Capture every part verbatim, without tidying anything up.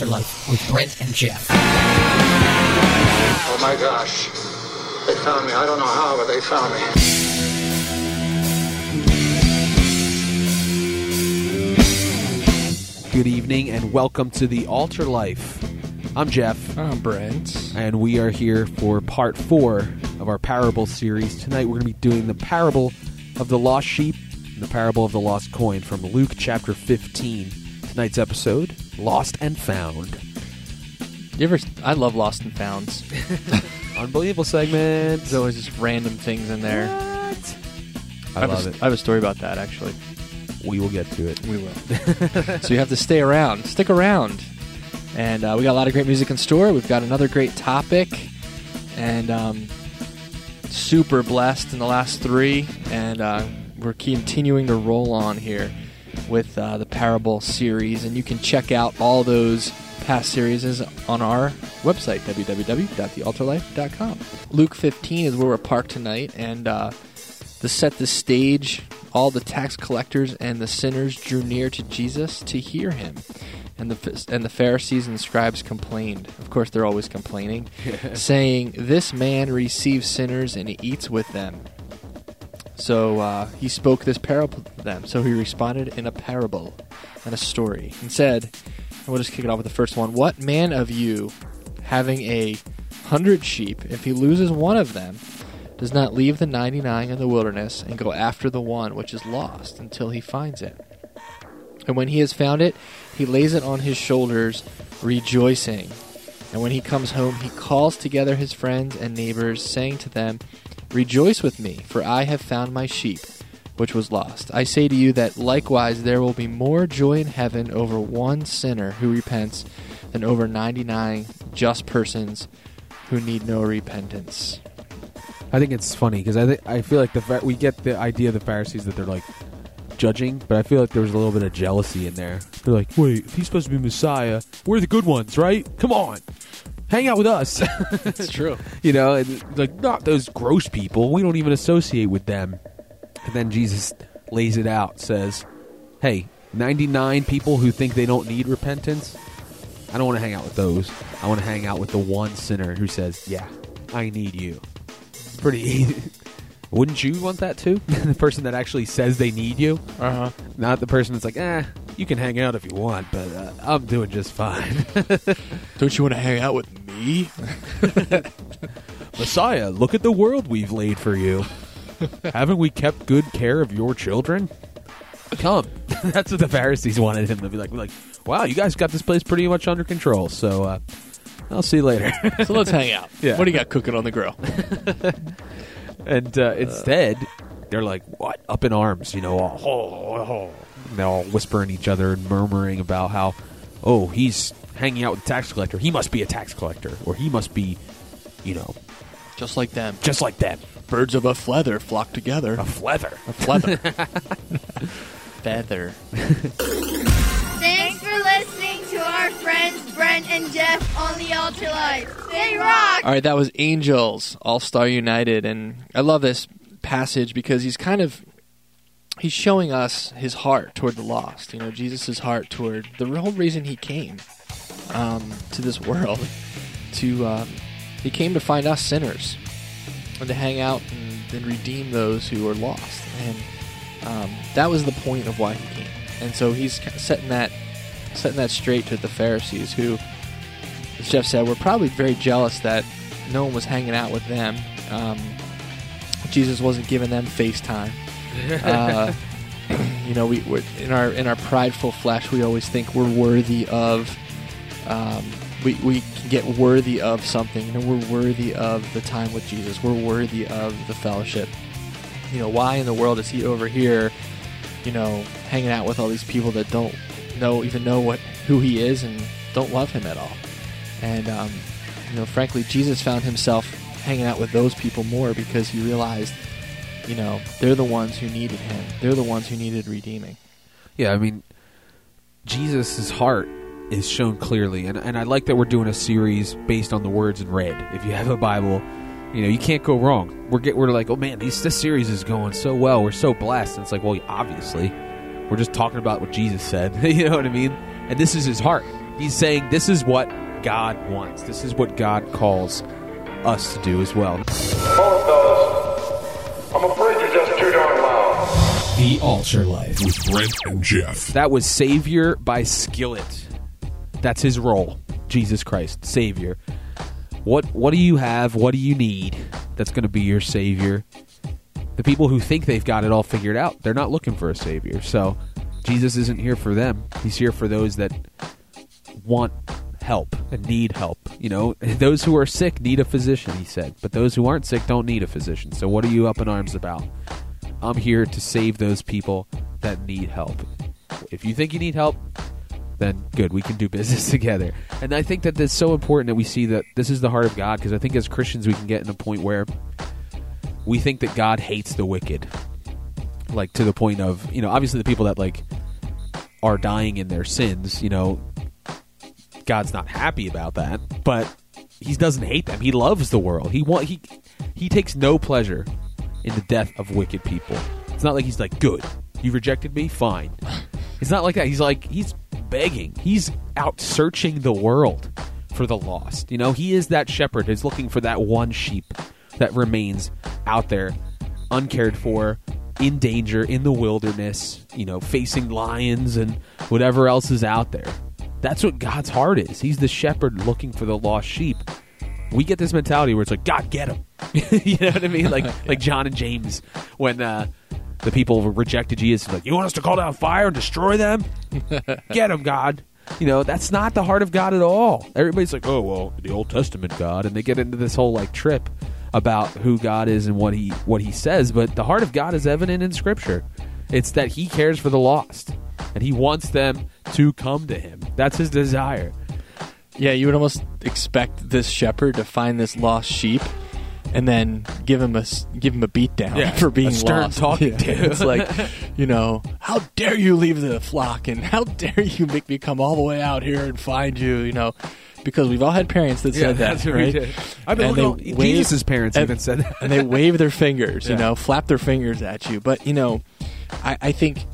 Altar Life with Brent and Geoff. Oh my gosh, they found me. I don't know how, but they found me. Good evening and welcome to the Altar Life. I'm Geoff. I'm Brent. And we are here for part four of our parable series. Tonight we're going to be doing the parable of the lost sheep and the parable of the lost coin from Luke chapter fifteen. Tonight's episode, Lost and Found. You ever? I love Lost and Founds. Unbelievable segment. There's always just random things in there. What? I, I love a, it. I have a story about that, actually. We will get to it. We will. So you have to stay around. Stick around. And uh, we got a lot of great music in store. We've got another great topic. And um, super blessed in the last three. And uh, we're continuing to roll on here with uh, the Parable series. And you can check out all those past series on our website, w w w dot the altar life dot com. Luke fifteen is where we're parked tonight. And uh, to set the stage, all the tax collectors and the sinners drew near to Jesus to hear him. And the and the Pharisees and the scribes complained. Of course, they're always complaining, saying, "This man receives sinners and he eats with them." So uh, he spoke this parable to them. So he responded in a parable and a story and said, and we'll just kick it off with the first one. "What man of you, having a hundred sheep, if he loses one of them, does not leave the ninety-nine in the wilderness and go after the one which is lost until he finds it? And when he has found it, he lays it on his shoulders, rejoicing. And when he comes home, he calls together his friends and neighbors, saying to them, 'Rejoice with me, for I have found my sheep, which was lost.' I say to you that likewise there will be more joy in heaven over one sinner who repents than over ninety-nine just persons who need no repentance." I think it's funny because I th- I feel like the fa- we get the idea of the Pharisees that they're like judging, but I feel like there was a little bit of jealousy in there. They're like, wait, if he's supposed to be Messiah, we're the good ones, right? Come on, hang out with us. It's true. You know, and like, not those gross people. We don't even associate with them. And then Jesus lays it out, says, hey, ninety-nine people who think they don't need repentance, I don't want to hang out with those. I want to hang out with the one sinner who says, yeah, I need you. Pretty easy. Wouldn't you want that too? The person that actually says they need you, uh-huh. Not the person that's like, eh, you can hang out if you want, but uh, I'm doing just fine. Don't you want to hang out with me? Messiah, look at the world we've laid for you. Haven't we kept good care of your children? Come. That's what the Pharisees wanted him to be like. We're like, wow, you guys got this place pretty much under control, so uh I'll see you later. So let's hang out. Yeah. What do you got cooking on the grill? And uh, instead, they're like, what? Up in arms, you know. All, oh, oh. They're all whispering each other and murmuring about how, oh, he's hanging out with the tax collector. He must be a tax collector. Or he must be, you know. Just like them. Just like them. Birds of a feather flock together. A feather. A feather. Feather. Thanks for listening to our friends Brent and Geoff on the Altar Life. They rock! All right, that was Angels, All-Star United. And I love this passage because he's kind of, he's showing us his heart toward the lost. You know, Jesus' heart toward the whole reason he came um, to this world. To uh, he came to find us sinners and to hang out and, and redeem those who are lost. And um, that was the point of why he came. And so he's setting that setting that straight to the Pharisees who, as Geoff said, were probably very jealous that no one was hanging out with them. Um, Jesus wasn't giving them FaceTime. Uh, you know, we we're, in our in our prideful flesh, we always think we're worthy of, um, we, we can get worthy of something. You know, we're worthy of the time with Jesus. We're worthy of the fellowship. You know, why in the world is he over here, you know, hanging out with all these people that don't know even know what who he is and don't love him at all? And um, you know, frankly, Jesus found himself hanging out with those people more because he realized, you know, they're the ones who needed him. They're the ones who needed redeeming. Yeah, I mean, Jesus' heart is shown clearly, and and I like that we're doing a series based on the words in red. If you have a Bible, you know, you can't go wrong. We're get, we're like, oh man, these, this series is going so well. We're so blessed. And it's like, well, obviously, we're just talking about what Jesus said. You know what I mean? And this is his heart. He's saying this is what God wants. This is what God calls us to do as well. Both those, I'm afraid you're just too darn loud. The Altar Life with Brent and Geoff. That was Savior by Skillet. That's his role. Jesus Christ, Savior. What what do you have? What do you need? That's going to be your Savior. The people who think they've got it all figured out, they're not looking for a Savior. So Jesus isn't here for them. He's here for those that want help and need help. You know, those who are sick need a physician, he said. But those who aren't sick don't need a physician. So what are you up in arms about? I'm here to save those people that need help. If you think you need help, then good, we can do business together. And I think that that's so important that we see that this is the heart of God, because I think as Christians we can get in a point where we think that God hates the wicked. Like, to the point of, you know, obviously the people that, like, are dying in their sins, you know, God's not happy about that, but he doesn't hate them. He loves the world. He want, he he takes no pleasure in the death of wicked people. It's not like he's like, good, you rejected me? Fine. It's not like that. He's like, he's begging. He's out searching the world for the lost. You know, he is that shepherd who's looking for that one sheep that remains out there, uncared for, in danger, in the wilderness, you know, facing lions and whatever else is out there. That's what God's heart is. He's the shepherd looking for the lost sheep. We get this mentality where it's like, God, get him. You know what I mean? Like, yeah. Like John and James, when uh, the people rejected Jesus, like, you want us to call down fire and destroy them? Get him, God. You know, that's not the heart of God at all. Everybody's like, oh, well, the Old Testament God. And they get into this whole, like, trip about who God is and what he what he says, but the heart of God is evident in Scripture. It's that he cares for the lost, and he wants them to come to him. That's his desire. Yeah, you would almost expect this shepherd to find this lost sheep and then give him a, give him a beat down yeah, for being a stern lost. Talking yeah. to. It's like, you know, how dare you leave the flock, and how dare you make me come all the way out here and find you, you know. Because we've all had parents that yeah, said that, right? I mean, Jesus' parents and, even said that. And they wave their fingers, yeah. you know, flap their fingers at you. But, you know, I, I think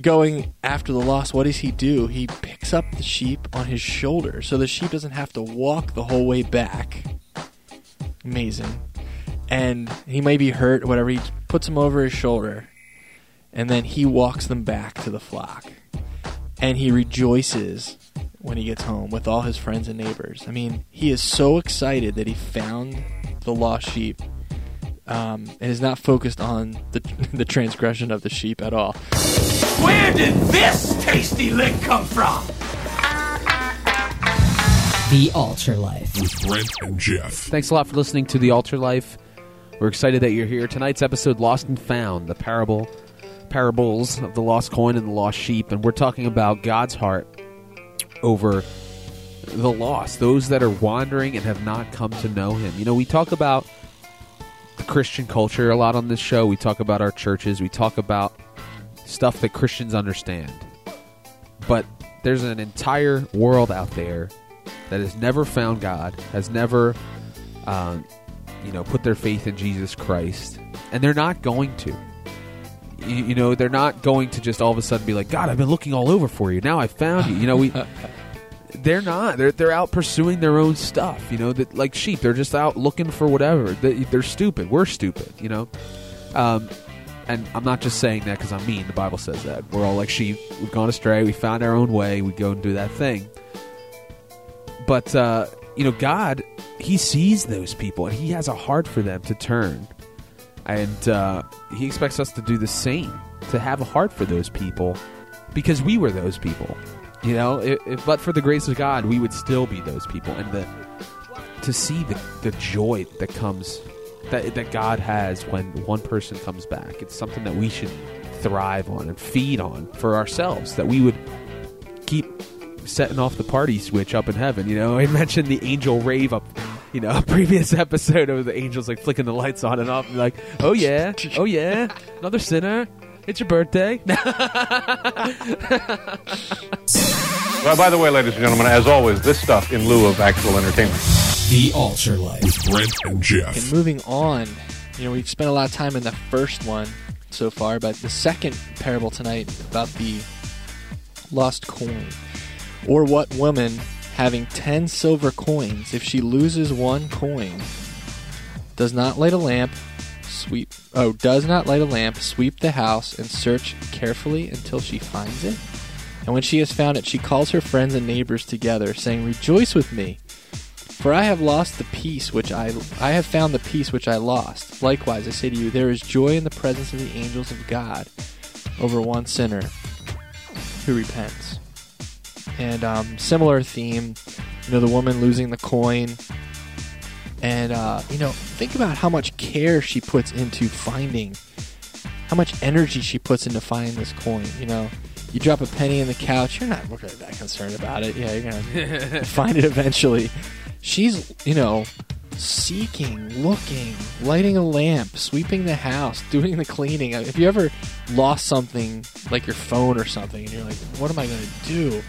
going after the lost, what does he do? He picks up the sheep on his shoulder, so the sheep doesn't have to walk the whole way back. Amazing. And he may be hurt or whatever. He puts them over his shoulder, and then he walks them back to the flock. And he rejoices when he gets home with all his friends and neighbors. I mean, he is so excited that he found the lost sheep, um, and is not focused on the the transgression of the sheep at all. Where did this tasty lick come from? The Altar Life with Brent and Geoff. Thanks a lot for listening to The Altar Life. We're excited that you're here. Tonight's episode, Lost and Found, the parable parables of the lost coin and the lost sheep, and we're talking about God's heart over the lost, those that are wandering and have not come to know him. You know, we talk about the Christian culture a lot on this show. We talk about our churches. We talk about stuff that Christians understand. But there's an entire world out there that has never found God, has never, um, you know, put their faith in Jesus Christ, and they're not going to. You, you know, they're not going to just all of a sudden be like, God, I've been looking all over for you. Now I found you. You know, we... They're not. They're they're out pursuing their own stuff, you know, that, like sheep. They're just out looking for whatever. They, they're stupid. We're stupid, you know. Um, and I'm not just saying that because I'm mean. The Bible says that. We're all like sheep. We've gone astray. We found our own way. We go and do that thing. But, uh, you know, God, he sees those people, and he has a heart for them to turn. And uh, he expects us to do the same, to have a heart for those people, because we were those people. You know, if, if, but for the grace of God, we would still be those people. And the, to see the, the joy that comes, that, that God has when one person comes back, it's something that we should thrive on and feed on for ourselves, that we would keep setting off the party switch up in heaven. You know, I mentioned the angel rave up... You know, a previous episode of the angels, like, flicking the lights on and off, and like, oh yeah, oh yeah, another sinner, it's your birthday. Well, by the way, ladies and gentlemen, as always, this stuff in lieu of actual entertainment. The Altar Life with Brent and Geoff. And moving on, you know, we've spent a lot of time in the first one so far, but the second parable tonight about the lost coin. Or what woman, having ten silver coins, if she loses one coin, does not light a lamp, sweep oh, does not light a lamp, sweep the house, and search carefully until she finds it? And when she has found it, she calls her friends and neighbors together, saying, Rejoice with me, for I have lost the peace which I I have found the peace which I lost. Likewise, I say to you, there is joy in the presence of the angels of God over one sinner who repents. And um, similar theme, you know, the woman losing the coin. And, uh, you know, think about how much care she puts into finding, how much energy she puts into finding this coin. You know, you drop a penny in the couch, you're not really that concerned about it. Yeah, you're going to find it eventually. She's, you know, seeking, looking, lighting a lamp, sweeping the house, doing the cleaning. If you ever lost something, like your phone or something, and you're like, what am I going to do?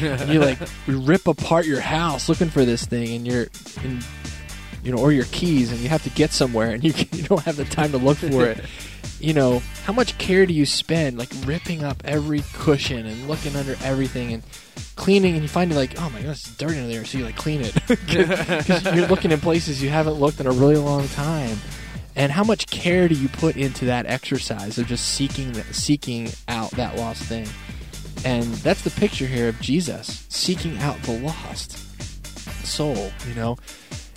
And you like rip apart your house looking for this thing, and you're, and, you know, or your keys, and you have to get somewhere, and you, you don't have the time to look for it. You know, how much care do you spend, like ripping up every cushion and looking under everything and cleaning, and you find it like, oh my gosh, it's dirty in there, so you like clean it because you're looking in places you haven't looked in a really long time. And how much care do you put into that exercise of just seeking the, seeking out that lost thing? And that's the picture here of Jesus seeking out the lost soul, you know.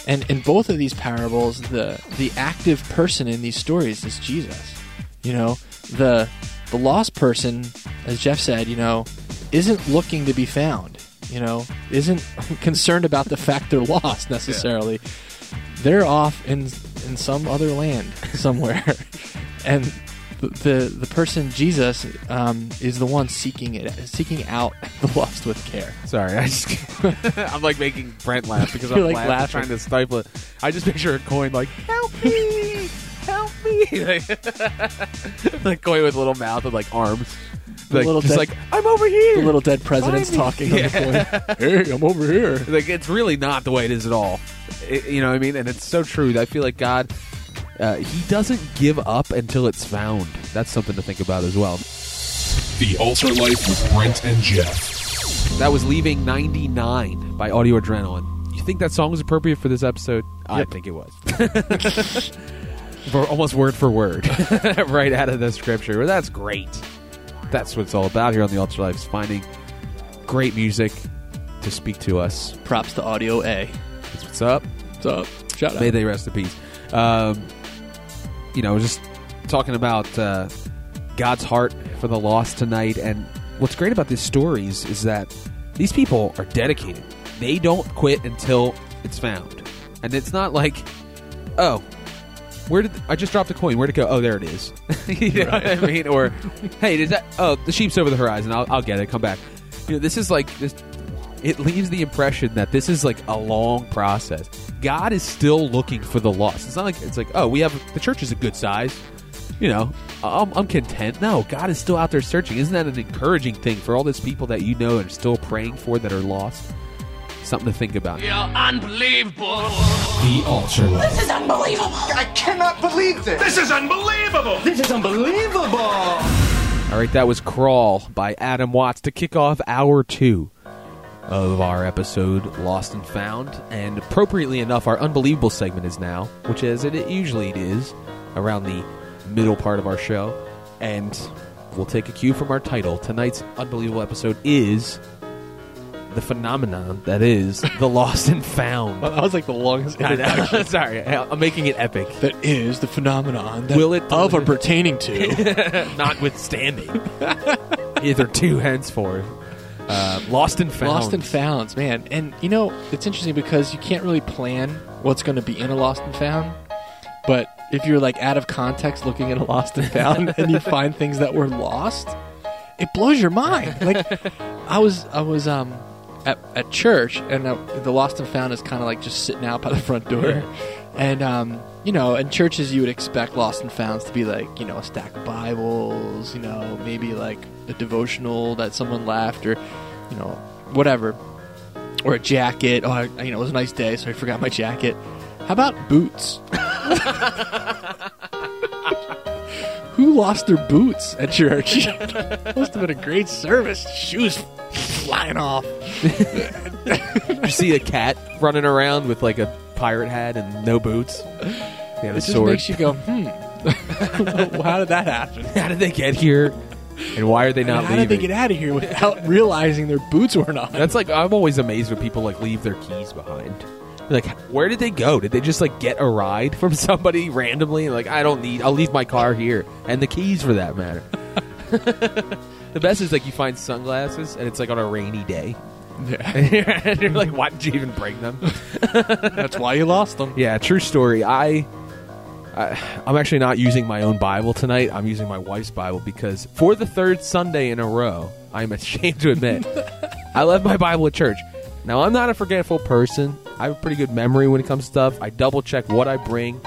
And in both of these parables, the the active person in these stories is Jesus. You know, the the lost person, as Geoff said, you know, isn't looking to be found, you know, isn't concerned about the fact they're lost necessarily. Yeah. They're off in in some other land somewhere. And the the person Jesus um, is the one seeking it, seeking out the lost with care. Sorry, I just I'm like making Brent laugh because I'm like laughing, laughing, trying to stifle it. I just picture a coin like, help me, help me, like, like coin with little mouth and like arms, like just dead, like I'm over here. The little dead president's talking. Yeah. On the coin. Hey, I'm over here. Like it's really not the way it is at all. It, you know what I mean? And it's so true. I feel like God. Uh, he doesn't give up until it's found. That's something to think about as well. The Altar Life with Brent and Geoff. That was Leaving ninety-nine by Audio Adrenaline. You think that song was appropriate for this episode? Yep. I think it was. For almost word for word. Right out of the scripture. Well, that's great. That's what it's all about here on The Altar Life, is finding great music to speak to us. Props to Audio A. That's what's up. What's up? Shout out. May they rest in peace. Um... You know, just talking about uh, God's heart for the lost tonight. And what's great about these stories is that these people are dedicated. They don't quit until it's found. And it's not like, oh, where did I just dropped a coin? Where'd it go? Oh, there it is. You know right. What I mean? Or, hey, did that? Oh, the sheep's over the horizon. I'll, I'll get it. Come back. You know, this is like this. It leaves the impression that this is like a long process. God is still looking for the lost. It's not like it's like, oh, we have the church is a good size. You know, I'm, I'm content. No, God is still out there searching. Isn't that an encouraging thing for all those people that you know are still praying for that are lost? Something to think about. You're unbelievable. The Altar Life. This is unbelievable. I cannot believe this. This is unbelievable. This is unbelievable. All right, that was Crawl by Adam Watts to kick off hour two of our episode, Lost and Found. And appropriately enough, our Unbelievable segment is now, which is, it usually it is, around the middle part of our show. And we'll take a cue from our title. Tonight's Unbelievable episode is the phenomenon that is the Lost and Found. Well, that was like the longest introduction. Sorry, I'm making it epic. That is the phenomenon that Will it of or pertaining to. Notwithstanding. Hitherto, henceforth. Uh, lost and found. Lost and founds, man. And, you know, it's interesting because you can't really plan what's going to be in a lost and found. But if you're, like, out of context looking at a lost and found and you find things that were lost, it blows your mind. Like, I was I was um, at, at church, and I, the lost and found is kind of, like, just sitting out by the front door. Yeah. And, um, you know, in churches you would expect lost and founds to be, like, you know, a stack of Bibles, you know, maybe, like, a devotional that someone left, or you know, whatever, or a jacket. Oh, I, you know, it was a nice day, so I forgot my jacket. How about boots? Who lost their boots at church? Must have been a great service. Shoes flying off. You see a cat running around with like a pirate hat and no boots. Yeah, this just sword. Makes you go, hmm. How did that happen? How did they get here? And why are they not I mean, how leaving? How did they get out of here without realizing their boots were not? That's like, I'm always amazed when people like leave their keys behind. Like, where did they go? Did they just like get a ride from somebody randomly? Like, I don't need, I'll leave my car here. And the keys for that matter. The best is like you find sunglasses and it's like on a rainy day. Yeah. And you're like, why did you even bring them? That's why you lost them. Yeah, true story. I... I, I'm actually not using my own Bible tonight. I'm using my wife's Bible because for the third Sunday in a row, I'm ashamed to admit, I left my Bible at church. Now, I'm not a forgetful person. I have a pretty good memory when it comes to stuff. I double-check what I bring,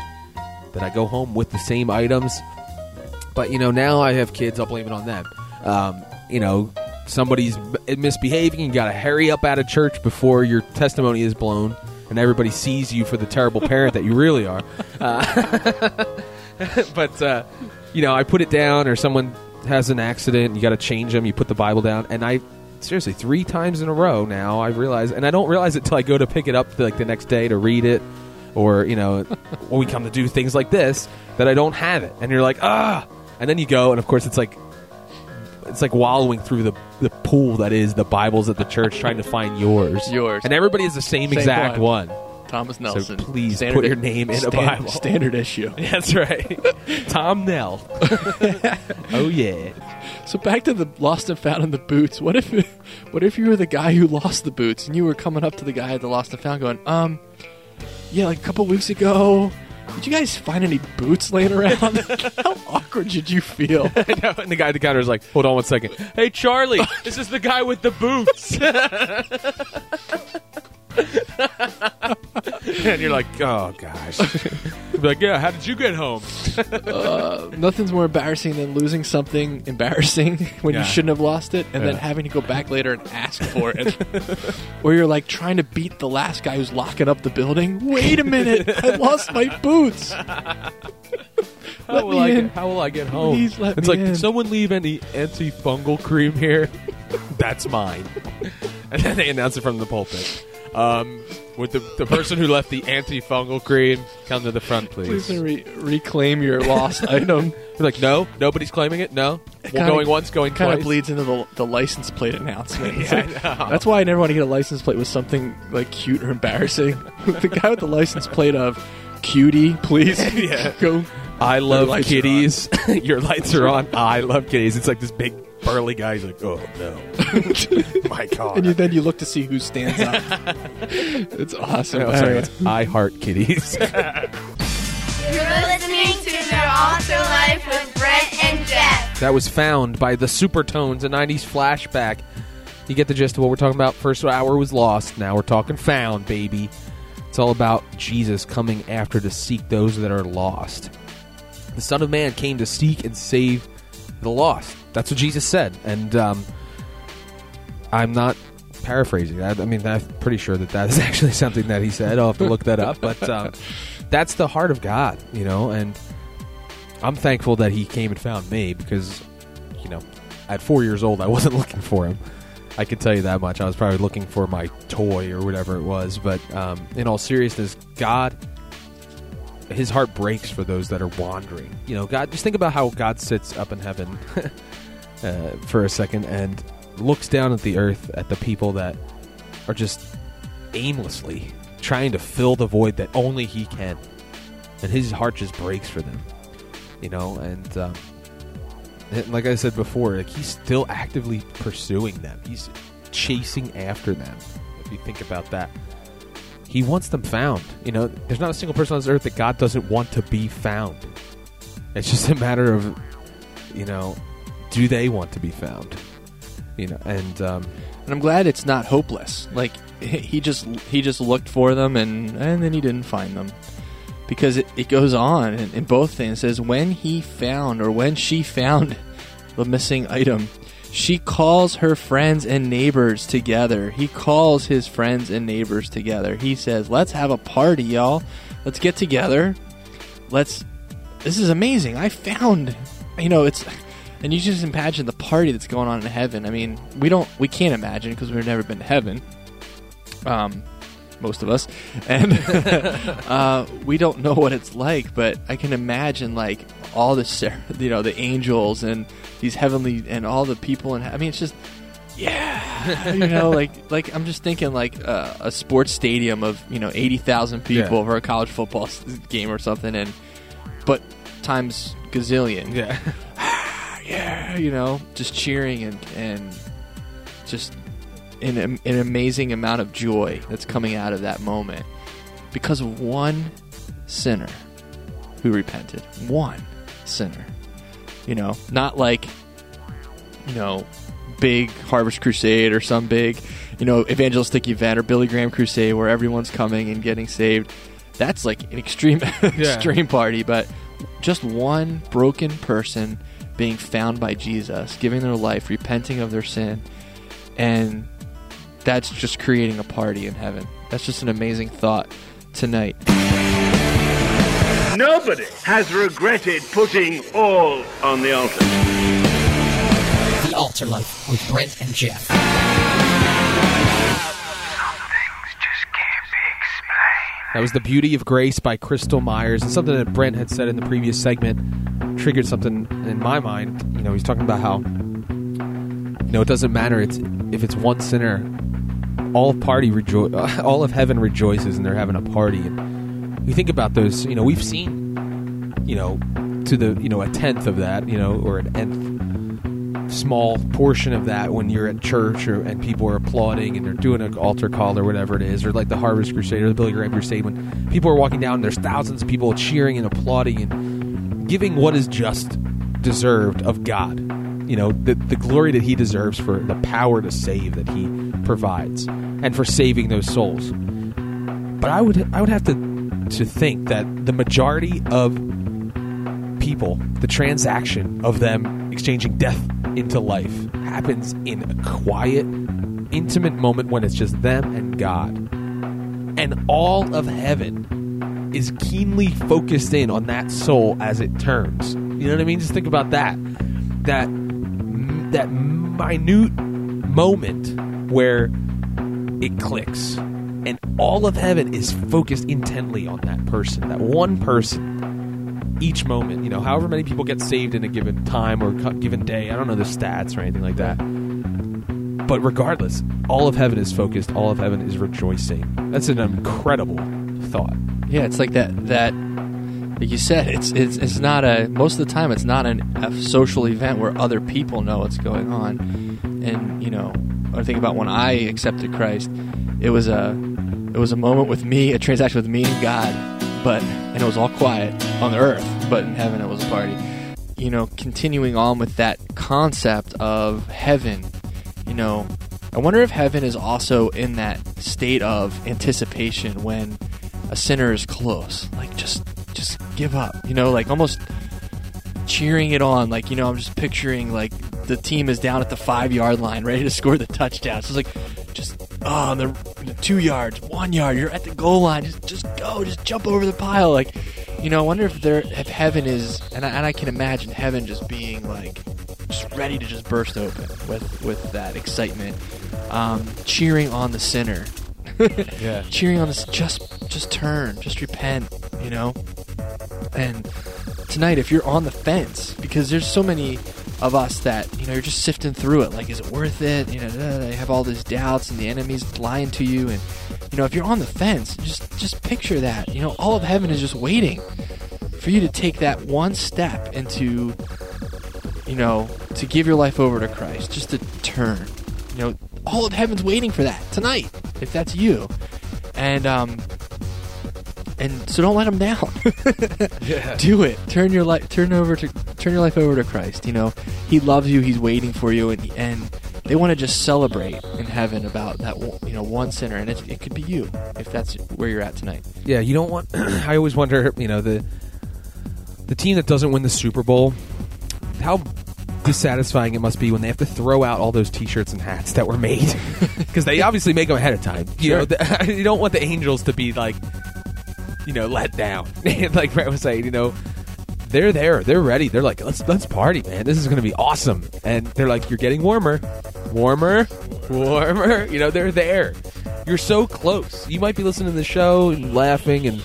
that I go home with the same items. But, you know, now I have kids. I'll blame it on them. Um, you know, somebody's misbehaving. You got to hurry up out of church before your testimony is blown. And everybody sees you for the terrible parent that you really are. Uh, but, uh, you know, I put it down or someone has an accident. You got to change them. You put the Bible down. And I, seriously, three times in a row now I realize. And I don't realize it till I go to pick it up like the next day to read it. Or, you know, when we come to do things like this, that I don't have it. And you're like, ah. And then you go. And, of course, it's like. It's like wallowing through the the pool that is the Bibles at the church, trying to find yours. Yours. And everybody is the same, same exact one. one. Thomas Nelson. So please standard put your name in standard, a Bible. Standard issue. That's right. Tom Nell. Oh, yeah. So back to the lost and found in the boots. What if what if you were the guy who lost the boots and you were coming up to the guy at the lost and found going, um, yeah, like a couple weeks ago... Did you guys find any boots laying around? How awkward did you feel? I know, and the guy at the counter is like, hold on one second. Hey, Charlie, this is the guy with the boots. And you're like, oh, gosh. You'd be like, yeah, how did you get home? uh, nothing's more embarrassing than losing something embarrassing when yeah. you shouldn't have lost it and yeah. then having to go back later and ask for it. Or you're like trying to beat the last guy who's locking up the building. Wait a minute, I lost my boots. How, will I get, how will I get home? Please let it's me like, in. Did someone leave any antifungal cream here? That's mine. And then they announce it from the pulpit. Um, with the the person who left the antifungal cream, come to the front, please. Please re- reclaim your lost item. You're like, no, nobody's claiming it. No, it kinda, going once, going twice. Kind of bleeds into the the license plate announcement. Yeah, like, I know. That's why I never want to get a license plate with something like cute or embarrassing. The guy with the license plate of cutie, please. Yeah. Go. I love kitties. Your lights are on. I love kitties. It's like this big. Burly guy's like, oh no, my God! And you, then you look to see who stands up. It's awesome. No, sorry, it's I Heart Kitties. You're listening to their Altar Life with Brent and Geoff. That was found by the Supertones, a nineties flashback. You get the gist of what we're talking about. First hour was lost. Now we're talking found, baby. It's all about Jesus coming after to seek those that are lost. The Son of Man came to seek and save the lost. That's what Jesus said, and um, I'm not paraphrasing that. I mean, I'm pretty sure that that is actually something that he said. I'll have to look that up, but um, that's the heart of God, you know, and I'm thankful that he came and found me because, you know, at four years old, I wasn't looking for him. I can tell you that much. I was probably looking for my toy or whatever it was, but um, in all seriousness, God... His heart breaks for those that are wandering. You know, God, just think about how God sits up in heaven uh, for a second and looks down at the earth at the people that are just aimlessly trying to fill the void that only he can. And his heart just breaks for them, you know, and, um, and like I said before, like he's still actively pursuing them. He's chasing after them. If you think about that. He wants them found. You know, there's not a single person on this earth that God doesn't want to be found. It's just a matter of, you know, do they want to be found? You know, and um, and I'm glad it's not hopeless. Like he just he just looked for them and and then he didn't find them because it, it goes on in, in both things. It says when he found or when she found the missing item. She calls her friends and neighbors together. He calls his friends and neighbors together. He says, let's have a party, y'all. Let's get together. Let's... This is amazing. I found... You know, it's... And you just imagine the party that's going on in heaven. I mean, we don't, we can't imagine because we've never been to heaven. Um, most of us, and uh, we don't know what it's like. But I can imagine like all the, you know, the angels and these heavenly and all the people. And I mean, it's just, yeah, you know, like like I'm just thinking like uh, a sports stadium of, you know, eighty thousand people yeah. for a college football game or something, and but times gazillion. Yeah. Yeah, you know, just cheering and, and just an, an amazing amount of joy that's coming out of that moment because of one sinner who repented. One sinner. You know, not like, you know, big Harvest Crusade or some big, you know, evangelistic event or Billy Graham Crusade where everyone's coming and getting saved. That's like an extreme, extreme party, but just one broken person being found by Jesus, giving their life, repenting of their sin, and that's just creating a party in heaven. That's just an amazing thought tonight. Nobody has regretted putting all on the altar. The Altar Life with Brent and Geoff. Some things just can't be explained. That was The Beauty of Grace by Crystal Myers, and something that Brent had said in the previous segment triggered something in my mind. You know, he's talking about how, you know, it doesn't matter it's if it's one sinner, all party rejo- all of heaven rejoices and they're having a party. And you think about those, you know, we've seen, you know, to the, you know, a tenth of that, you know, or an nth small portion of that when you're at church or, and people are applauding and they're doing an altar call or whatever it is, or like the Harvest Crusade or the Billy Graham Crusade when people are walking down and there's thousands of people cheering and applauding and giving what is just deserved of God, you know, the, the glory that he deserves for the power to save that he provides and for saving those souls. But I would I would have to, to think that the majority of people, the transaction of them exchanging death into life happens in a quiet, intimate moment when it's just them and God. And all of heaven is keenly focused in on that soul as it turns. You know what I mean? Just think about that. That that minute moment where it clicks and all of heaven is focused intently on that person, that one person, each moment. You know, however many people get saved in a given time or given day. I don't know the stats or anything like that. But regardless, all of heaven is focused. All of heaven is rejoicing. That's an incredible thought. Yeah, it's like that, that like you said, it's it's it's not a, most of the time it's not an, a social event where other people know what's going on. And, you know, I think about when I accepted Christ, it was a it was a moment with me, a transaction with me and God, but and it was all quiet on the earth, but in heaven it was a party. You know, continuing on with that concept of heaven, you know, I wonder if heaven is also in that state of anticipation when a sinner is close, like just just give up, you know, like almost cheering it on, like, you know, I'm just picturing like the team is down at the five yard line ready to score the touchdown, so it's like just oh on the, the two yards, one yard, you're at the goal line, just just go, just jump over the pile, like, you know, I wonder if there if heaven is, and I, and I can imagine heaven just being like just ready to just burst open with with that excitement, um, cheering on the sinner. Yeah. Cheering on us, just just turn, just repent, you know. And tonight, if you're on the fence, because there's so many of us that, you know, you're just sifting through it, like, is it worth it? You know, they have all these doubts, and the enemy's lying to you. And, you know, if you're on the fence, just just picture that. You know, all of heaven is just waiting for you to take that one step into, you know, to give your life over to Christ, just to turn. You know, all of heaven's waiting for that tonight, if that's you. And um, and so don't let them down. Yeah. Do it. Turn your life. Turn over to. Turn your life over to Christ. You know, He loves you. He's waiting for you. And and they want to just celebrate in heaven about that. You know, one sinner, and it, it could be you if that's where you're at tonight. Yeah, you don't want. I always wonder. You know, the the team that doesn't win the Super Bowl. How dissatisfying it must be when they have to throw out all those t-shirts and hats that were made because they obviously make them ahead of time, you sure. know the, you don't want the angels to be like, you know, let down. Like Brett was saying, you know, they're there. They're ready. They're like, let's let's party, man. This is going to be awesome. And they're like, you're getting warmer, warmer, warmer. You know, they're there. You're so close. You might be listening to the show and laughing and,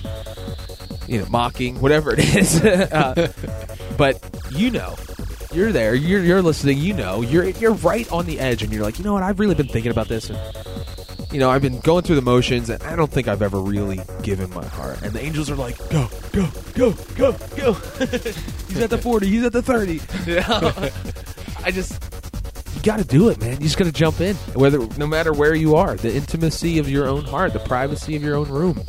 you know, mocking, whatever it is. uh, but you know, you're there. You're you're listening. You know, you're you're right on the edge, and you're like, you know what? I've really been thinking about this. And, you know, I've been going through the motions, and I don't think I've ever really given my heart. And the angels are like, go, go, go, go, go. He's at the forty. He's at the thirty. You know? I just, you got to do it, man. You just got to jump in, whether no matter where you are. The intimacy of your own heart, the privacy of your own room.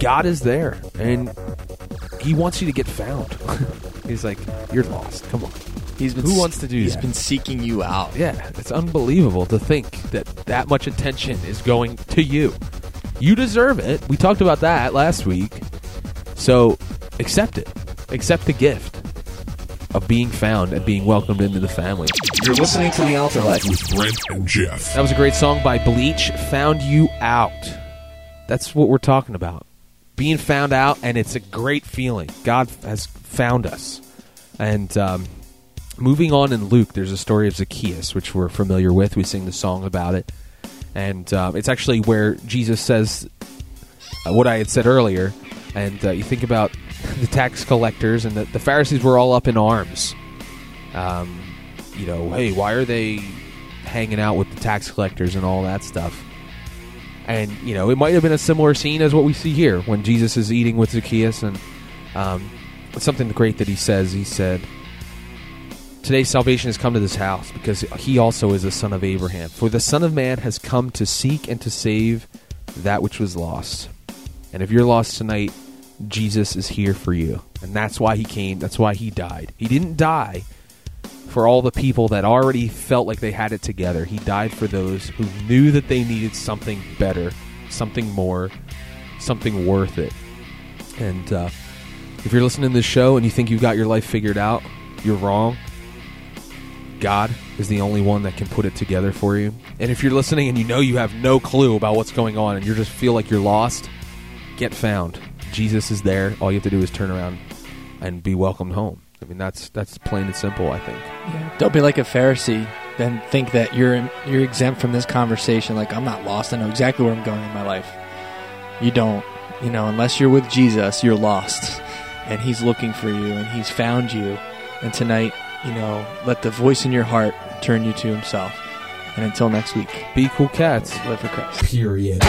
God is there, and he wants you to get found. He's like, you're lost. Come on. He's been Who wants to do that? He's been seeking you out. Yeah, it's unbelievable to think that that much attention is going to you. You deserve it. We talked about that last week. So accept it. Accept the gift of being found and being welcomed into the family. You're listening to The Altar Life with Brent and Geoff. That was a great song by Bleach, Found You Out. That's what we're talking about. Being found out, and it's a great feeling. God has found us. And, um... moving on in Luke, there's a story of Zacchaeus, which we're familiar with. We sing the song about it. And uh, it's actually where Jesus says uh, what I had said earlier. And uh, you think about the tax collectors, and the, the Pharisees were all up in arms. Um, you know, hey, why are they hanging out with the tax collectors and all that stuff? And, you know, it might have been a similar scene as what we see here when Jesus is eating with Zacchaeus. And um, something great that he says, he said, today salvation has come to this house, because he also is a son of Abraham. For the Son of Man has come to seek and to save that which was lost. And if you're lost tonight, Jesus is here for you. And that's why he came. That's why he died. He didn't die for all the people that already felt like they had it together. He died for those who knew that they needed something better, something more, something worth it. And uh, if you're listening to this show and you think you've got your life figured out, you're wrong. God is the only one that can put it together for you. And if you're listening and you know you have no clue about what's going on and you just feel like you're lost, get found. Jesus is there. All you have to do is turn around and be welcomed home. I mean, that's that's plain and simple, I think. Yeah. Don't be like a Pharisee and think that you're you're exempt from this conversation. Like, I'm not lost. I know exactly where I'm going in my life. You don't. You know, unless you're with Jesus, you're lost. And he's looking for you, and he's found you. And tonight, you know, let the voice in your heart turn you to himself. And until next week, be cool cats. Live for Christ. Period.